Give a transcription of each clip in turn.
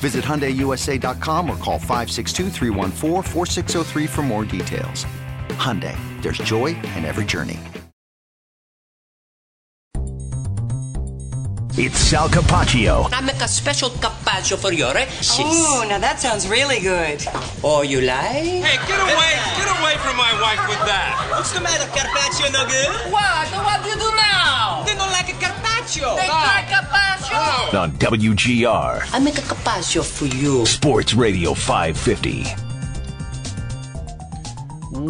Visit HyundaiUSA.com or call 562-314-4603 for more details. Hyundai, there's joy in every journey. It's Sal Capaccio. I make a special Capaccio for your exes. Oh, now that sounds really good. Oh, you lie? Hey, get away from my wife with that. What's the matter, Carpaccio no good? What do you do now? They don't like a Carpaccio. They like Carpaccio. Oh. On WGR. I make a Capaccio for you. Sports Radio 550.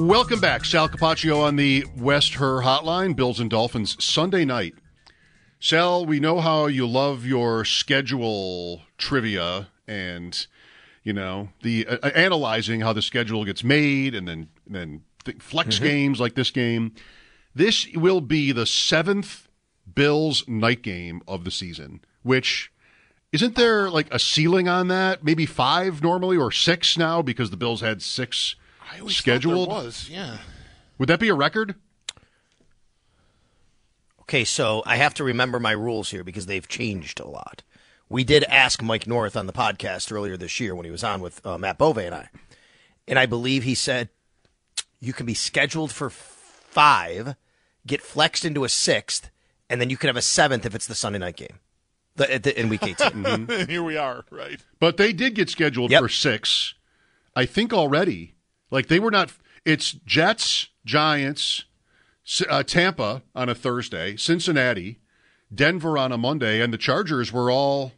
Welcome back. Sal Capaccio on the West Her Hotline. Bills and Dolphins Sunday night. Sal, we know how you love your schedule trivia and, you know, the analyzing how the schedule gets made and then flex games like this game. This will be the seventh Bills night game of the season, which isn't there like a ceiling on that? Maybe five normally or six now because the Bills had six scheduled. I always thought there was, yeah. Would that be a record? Okay, so I have to remember my rules here because they've changed a lot. We did ask Mike North on the podcast earlier this year when he was on with Matt Bove and I. And I believe he said you can be scheduled for five, get flexed into a sixth, and then you can have a seventh if it's the Sunday night game in Week 18. Mm-hmm. Here we are, right? But they did get scheduled for six, I think, already. Like, they were not – it's Jets, Giants – Tampa on a Thursday, Cincinnati, Denver on a Monday, and the Chargers were all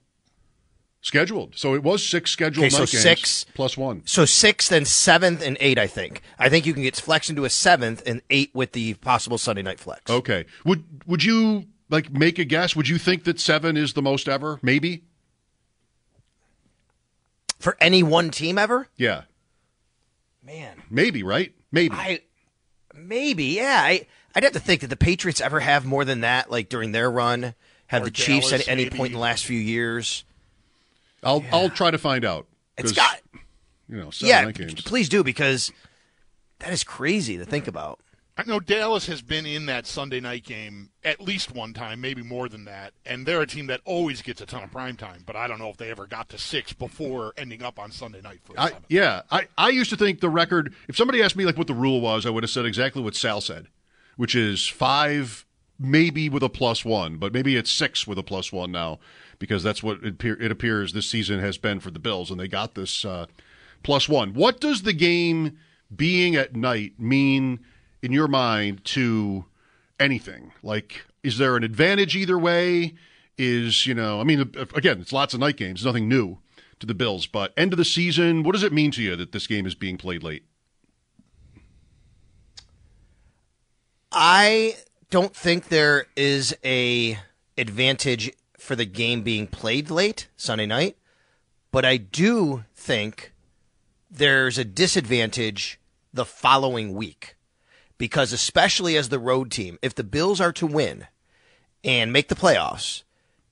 scheduled. So it was six scheduled night games plus one. So sixth and seventh and eight, I think. I think you can get flexed into a seventh and eight with the possible Sunday night flex. Okay. Would you like make a guess? Would you think that seven is the most ever? Maybe? For any one team ever? Yeah. Man. Maybe, right? Maybe. Maybe, yeah. I'd have to think that the Patriots ever have more than that, like during their run. Have or the Chiefs Dallas, at any point in the last few years? I'll try to find out. It's got, seven night games. Please do, because that is crazy to think about. I know Dallas has been in that Sunday night game at least one time, maybe more than that, and they're a team that always gets a ton of prime time. But I don't know if they ever got to six before ending up on Sunday night for seven. Yeah, I used to think the record. If somebody asked me like what the rule was, I would have said exactly what Sal said, which is five, maybe with a plus one, but maybe it's six with a plus one now because that's what it appears this season has been for the Bills, and they got this plus one. What does the game being at night mean? In your mind, to anything? Like, is there an advantage either way? Again, it's lots of night games, nothing new to the Bills, but end of the season, what does it mean to you that this game is being played late? I don't think there is a advantage for the game being played late Sunday night, but I do think there's a disadvantage the following week. Because especially as the road team, if the Bills are to win and make the playoffs,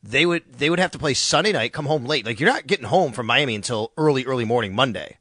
they would have to play Sunday night, come home late. Like, you're not getting home from Miami until early morning Monday.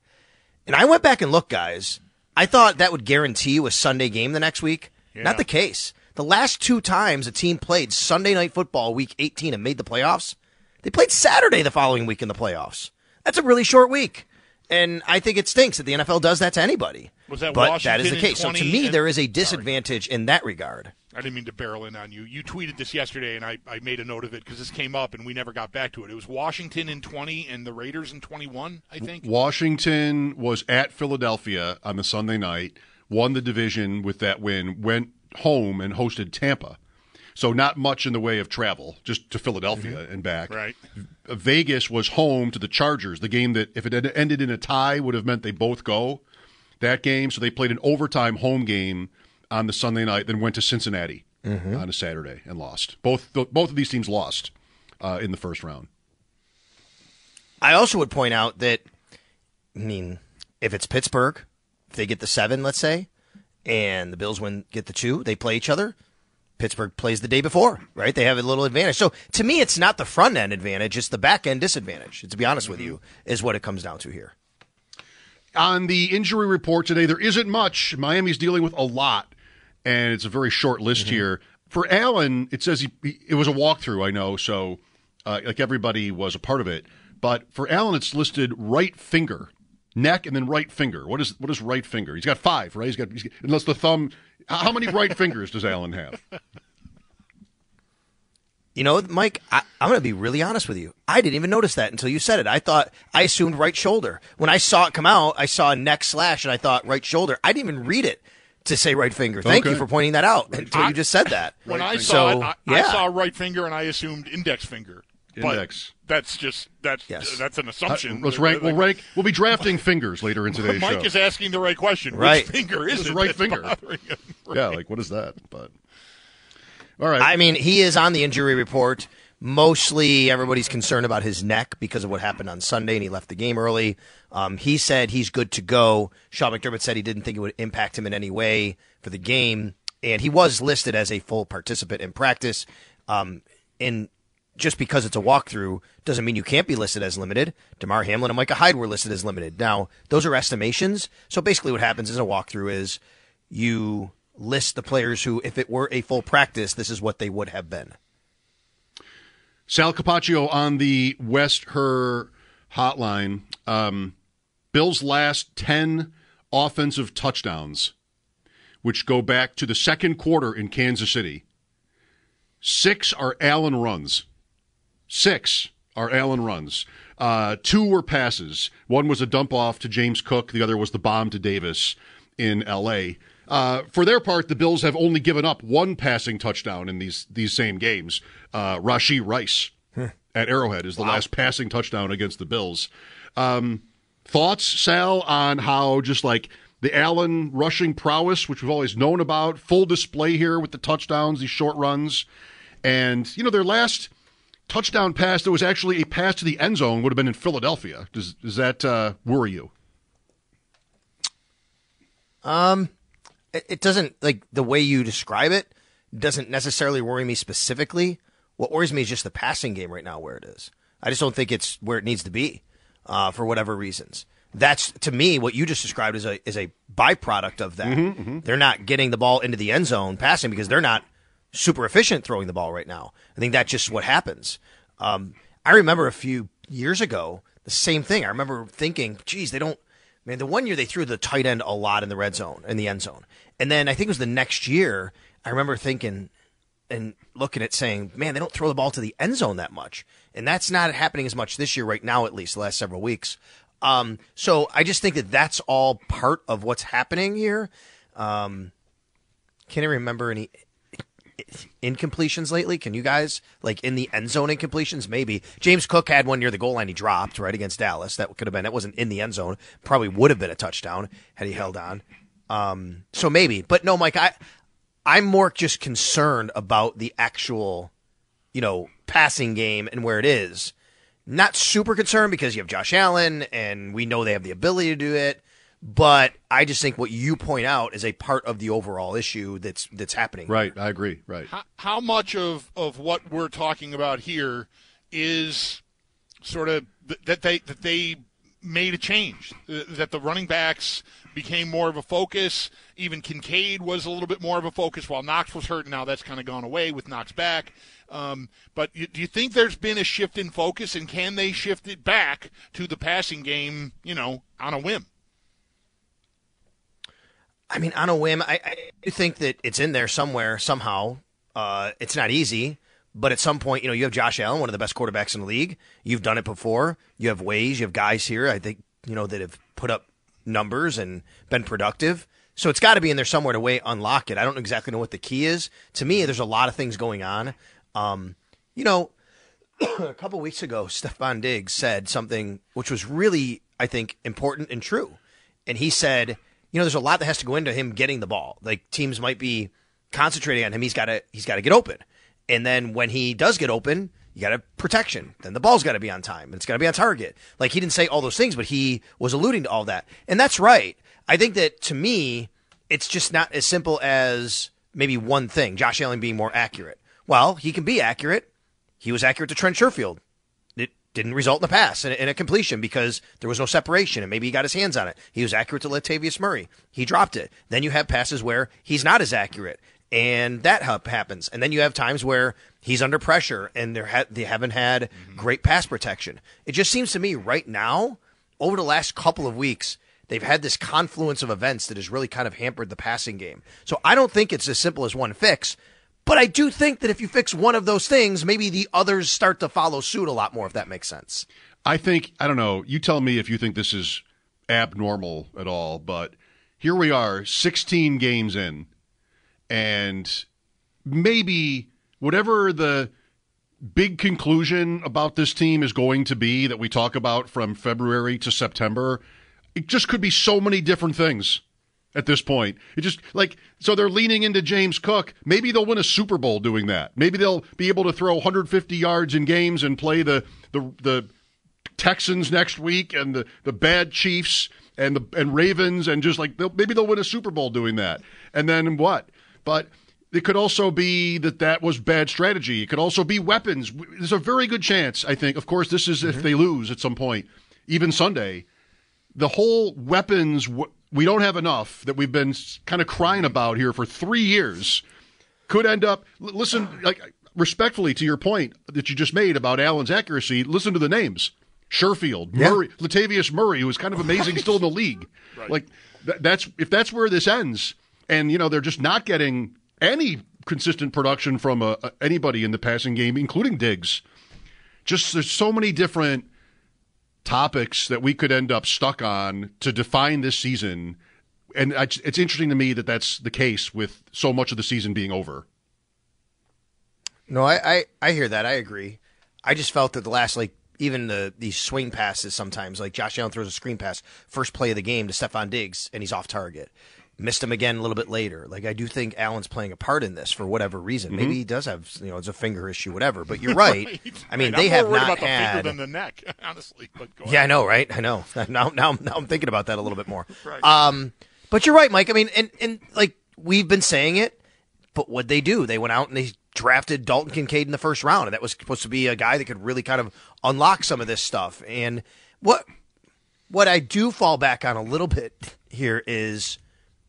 And I went back and looked, guys. I thought that would guarantee you a Sunday game the next week. Yeah. Not the case. The last two times a team played Sunday night football week 18 and made the playoffs, they played Saturday the following week in the playoffs. That's a really short week. And I think it stinks that the NFL does that to anybody. Was that but Washington that is the case. So to me, there is a disadvantage in that regard. I didn't mean to barrel in on you. You tweeted this yesterday, and I made a note of it because this came up, and we never got back to it. It was Washington in 20 and the Raiders in 21, I think. Washington was at Philadelphia on the Sunday night, won the division with that win, went home and hosted Tampa. So not much in the way of travel, just to Philadelphia and back. Right. Vegas was home to the Chargers, the game that if it had ended in a tie would have meant they both go that game. So they played an overtime home game on the Sunday night, then went to Cincinnati on a Saturday and lost. Both of these teams lost in the first round. I also would point out that, I mean, if it's Pittsburgh, if they get the 7, let's say, and the Bills get the 2, they play each other. Pittsburgh plays the day before, right? They have a little advantage. So, to me, it's not the front-end advantage. It's the back-end disadvantage, to be honest with you, is what it comes down to here. On the injury report today, there isn't much. Miami's dealing with a lot, and it's a very short list here. For Allen, it says it was a walkthrough, I know, so like everybody was a part of it. But for Allen, it's listed right finger, neck, and then right finger. What is right finger? He's got 5, right? He's got unless the thumb. How many right fingers does Allen have? You know, Mike, I'm going to be really honest with you. I didn't even notice that until you said it. I assumed right shoulder. When I saw it come out, I saw a neck slash, and I thought right shoulder. I didn't even read it to say right finger. Thank you for pointing that out until you just said that. When I saw it, I saw right finger, and I assumed index finger. Index. But that's an assumption. We'll be drafting fingers later in today's show. Mike is asking the right question. Right. Which finger is it? Right finger. Right. Yeah, like what is that? But all right. I mean, he is on the injury report. Mostly, everybody's concerned about his neck because of what happened on Sunday, and he left the game early. He said he's good to go. Sean McDermott said he didn't think it would impact him in any way for the game, and he was listed as a full participant in practice. Just because it's a walkthrough doesn't mean you can't be listed as limited. Damar Hamlin and Micah Hyde were listed as limited. Now, those are estimations. So basically what happens in a walkthrough is you list the players who, if it were a full practice, this is what they would have been. Sal Capaccio on the West Her hotline. Bill's last 10 offensive touchdowns, which go back to the second quarter in Kansas City. 6 are Allen runs. 2 were passes. 1 was a dump-off to James Cook. The other was the bomb to Davis in L.A. For their part, the Bills have only given up 1 passing touchdown in these same games. Rashid Rice at Arrowhead is the last passing touchdown against the Bills. Thoughts, Sal, on how just like the Allen rushing prowess, which we've always known about, full display here with the touchdowns, these short runs. And, you know, their last touchdown pass that was actually a pass to the end zone would have been in Philadelphia. Does that worry you? It doesn't, like, the way you describe it doesn't necessarily worry me specifically. What worries me is just the passing game right now where it is. I just don't think it's where it needs to be for whatever reasons. That's, to me, what you just described is a byproduct of that. They're not getting the ball into the end zone passing because they're not super efficient throwing the ball right now. I think that's just what happens. I remember a few years ago, the same thing. I remember thinking, geez, the one year they threw the tight end a lot in the red zone, in the end zone. And then I think it was the next year, I remember thinking and looking at saying, man, they don't throw the ball to the end zone that much. And that's not happening as much this year right now, at least the last several weeks. So I just think that's all part of what's happening here. Can I remember any incompletions lately? Can you guys, like, in the end zone incompletions? Maybe James Cook had one near the goal line he dropped right against Dallas. That wasn't in the end zone. Probably would have been a touchdown had he held on. So maybe, but no, Mike, I'm more just concerned about the actual, passing game and where it is. Not super concerned because you have Josh Allen and we know they have the ability to do it, but I just think what you point out is a part of the overall issue that's happening. Right, I agree. Right. How much of what we're talking about here is sort of that they made a change, that the running backs became more of a focus, even Kincaid was a little bit more of a focus while Knox was hurt. Now that's kind of gone away with Knox back. But do you think there's been a shift in focus, and can they shift it back to the passing game, on a whim? I mean, on a whim, I think that it's in there somewhere, somehow. It's not easy, but at some point, you have Josh Allen, one of the best quarterbacks in the league. You've done it before. You have ways, you have guys here, I think, that have put up numbers and been productive. So it's got to be in there somewhere to way unlock it. I don't exactly know what the key is. To me, there's a lot of things going on. A couple weeks ago, Stephon Diggs said something which was really, I think, important and true. And he said, there's a lot that has to go into him getting the ball. Like, teams might be concentrating on him. He's got to get open. And then when he does get open, you got to protection. Then the ball's got to be on time. It's got to be on target. Like, he didn't say all those things, but he was alluding to all that. And that's right. I think that, to me, it's just not as simple as maybe one thing, Josh Allen being more accurate. Well, he can be accurate. He was accurate to Trent Sherfield. It didn't result in a pass and a completion because there was no separation, and maybe he got his hands on it. He was accurate to Latavius Murray. He dropped it. Then you have passes where he's not as accurate, and that happens. And then you have times where he's under pressure, and they haven't had great pass protection. It just seems to me right now, over the last couple of weeks, they've had this confluence of events that has really kind of hampered the passing game. So I don't think it's as simple as one fix, but I do think that if you fix one of those things, maybe the others start to follow suit a lot more, if that makes sense. I don't know, you tell me if you think this is abnormal at all, but here we are 16 games in, and maybe whatever the big conclusion about this team is going to be that we talk about from February to September, it just could be so many different things at this point. It just so they're leaning into James Cook. Maybe they'll win a Super Bowl doing that. Maybe they'll be able to throw 150 yards in games and play the Texans next week and the bad Chiefs and the Ravens, and just maybe they'll win a Super Bowl doing that. And then what? But it could also be that was bad strategy. It could also be weapons. There's a very good chance, I think. Of course, this is if they lose at some point, even Sunday. The whole weapons, we don't have enough that we've been kind of crying about here for 3 years, could end up, respectfully to your point that you just made about Allen's accuracy, listen to the names. Sherfield, Murray, Latavius Murray, who is kind of amazing, still in the league. Right. If that's where this ends, and, they're just not getting any consistent production from anybody in the passing game, including Diggs. Just there's so many different topics that we could end up stuck on to define this season, and it's interesting to me that that's the case with so much of the season being over. No, I hear that. I agree. I just felt that the last, even these swing passes sometimes, Josh Allen throws a screen pass, first play of the game to Stephon Diggs, and he's off target. Missed him again a little bit later. I do think Allen's playing a part in this for whatever reason. Mm-hmm. Maybe he does have, it's a finger issue, whatever. But you're right. I mean, they have not had. I'm more worried about the finger than the neck, honestly. But go ahead. I know, right? I know. Now I'm thinking about that a little bit more. Right. But you're right, Mike. I mean, and we've been saying it, but what'd they do? They went out and they drafted Dalton Kincaid in the first round, and that was supposed to be a guy that could really kind of unlock some of this stuff. And what I do fall back on a little bit here is,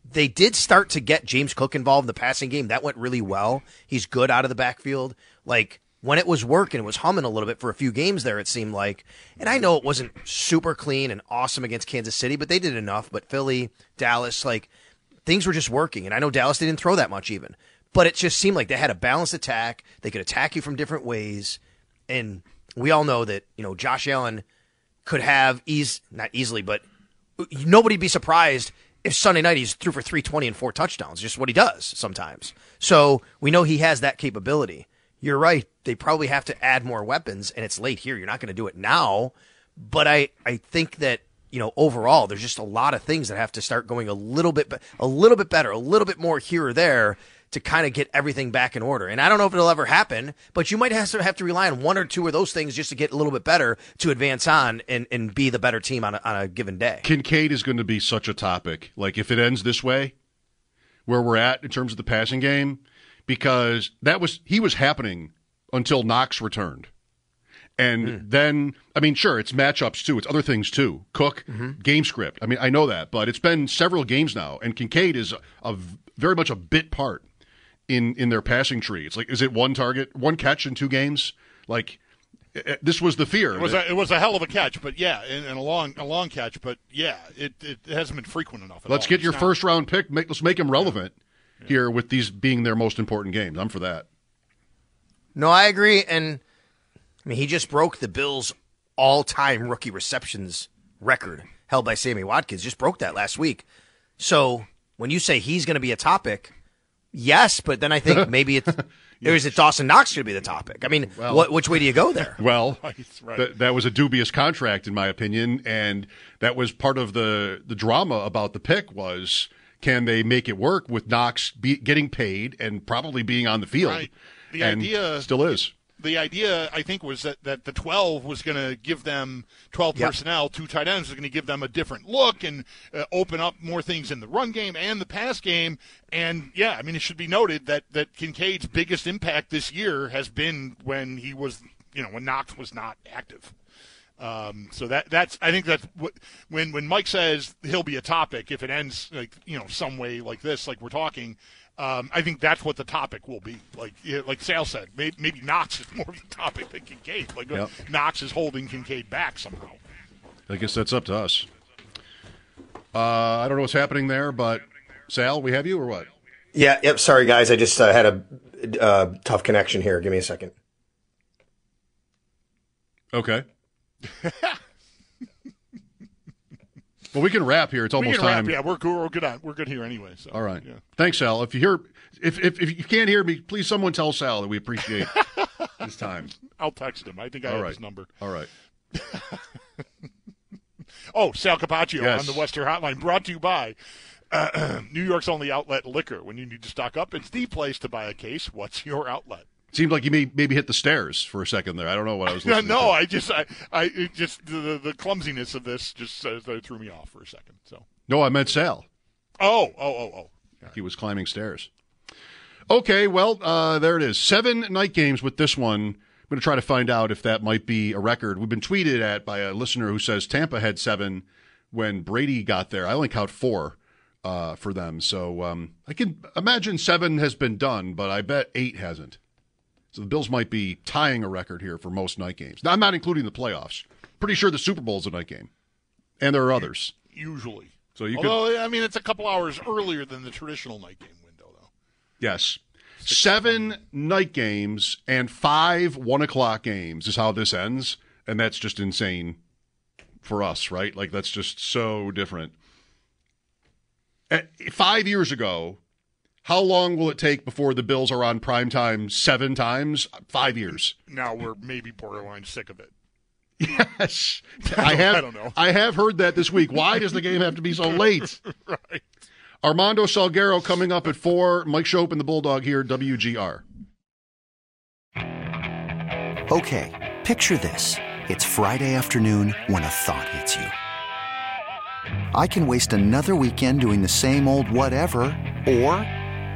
they did start to get James Cook involved in the passing game. That went really well. He's good out of the backfield. When it was working, it was humming a little bit for a few games there, it seemed like. And I know it wasn't super clean and awesome against Kansas City, but they did enough. But Philly, Dallas, things were just working. And I know Dallas, they didn't throw that much even. But it just seemed like they had a balanced attack. They could attack you from different ways. And we all know that, Josh Allen could have not easily, but nobody'd be surprised if Sunday night he's threw for 320 and 4 touchdowns, just what he does sometimes. So we know he has that capability. You're right. They probably have to add more weapons, and it's late here. You're not going to do it now. But I think that, overall, there's just a lot of things that have to start going a little bit better, a little bit more here or there to kind of get everything back in order. And I don't know if it'll ever happen, but you might have to rely on one or two of those things just to get a little bit better to advance on and be the better team on a given day. Kincaid is going to be such a topic. If it ends this way, where we're at in terms of the passing game, because he was happening until Knox returned. And then, sure, it's matchups too. It's other things too. Cook, game script. I know that, but it's been several games now, and Kincaid is a very much a bit part in their passing tree. It's is it one target, one catch in 2 games? This was the fear. It was a hell of a catch, but yeah, and a long catch, but yeah, it hasn't been frequent enough at all. Let's get your first round pick. Let's make him relevant here with these being their most important games. I'm for that. No, I agree, and he just broke the Bills' all-time rookie receptions record held by Sammy Watkins. Just broke that last week. So when you say he's going to be a topic, yes, but then I think maybe it's or is it Dawson Knox should be the topic? I mean, which way do you go there? Well, right. that was a dubious contract, in my opinion, and that was part of the drama about the pick was can they make it work with Knox getting paid and probably being on the field? Right. The idea still is. The idea, I think, was that the 12 was going to give them 12 personnel, two tight ends, was going to give them a different look and open up more things in the run game and the pass game. And, yeah, I mean, it should be noted that Kincaid's biggest impact this year has been when he was, you know, when Knox was not active. So that's I think that's what, when Mike says he'll be a topic if it ends like, you know, some way like this, like we're talking. I think that's what the topic will be. Like Sal said, maybe Knox is more of the topic than Kincaid. Knox is holding Kincaid back somehow. I guess that's up to us. I don't know what's happening there, but Sal, we have you or what? Yeah. Yep. Sorry, guys. I just had a tough connection here. Give me a second. Okay. Well, we can wrap here. It's almost time. Yeah, we're good. We're good here anyway. So. All right. Yeah. Thanks, Sal. If you hear, if you can't hear me, please someone tell Sal that we appreciate his time. I'll text him. I think I have his number. All right. Oh, Sal Capaccio on the Western Hotline, brought to you by New York's only outlet liquor. When you need to stock up, it's the place to buy a case. What's your outlet? Seemed like you maybe hit the stairs for a second there. I don't know what I was listening to. I just the clumsiness of this just threw me off for a second. So no, I meant Sal. Oh. Right. He was climbing stairs. Okay, well, there it is. 7 night games with this one. I'm going to try to find out if that might be a record. We've been tweeted at by a listener who says Tampa had 7 when Brady got there. I only count 4. For them. So I can imagine 7 has been done, but I bet 8 hasn't. So the Bills might be tying a record here for most night games. Now, I'm not including the playoffs. Pretty sure the Super Bowl is a night game, and there are others usually. So I mean, it's a couple hours earlier than the traditional night game window, though. Yes, 7 night games and 5 1:00 games is how this ends, and that's just insane for us, right? Like that's just so different. 5 years ago. How long will it take before the Bills are on primetime 7 times? 5 years. Now we're maybe borderline sick of it. Yes. I don't know. I have heard that this week. Why does the game have to be so late? Right. Armando Salguero coming up at 4. Mike Schopen, the Bulldog here, WGR. Okay, picture this. It's Friday afternoon when a thought hits you. I can waste another weekend doing the same old whatever, or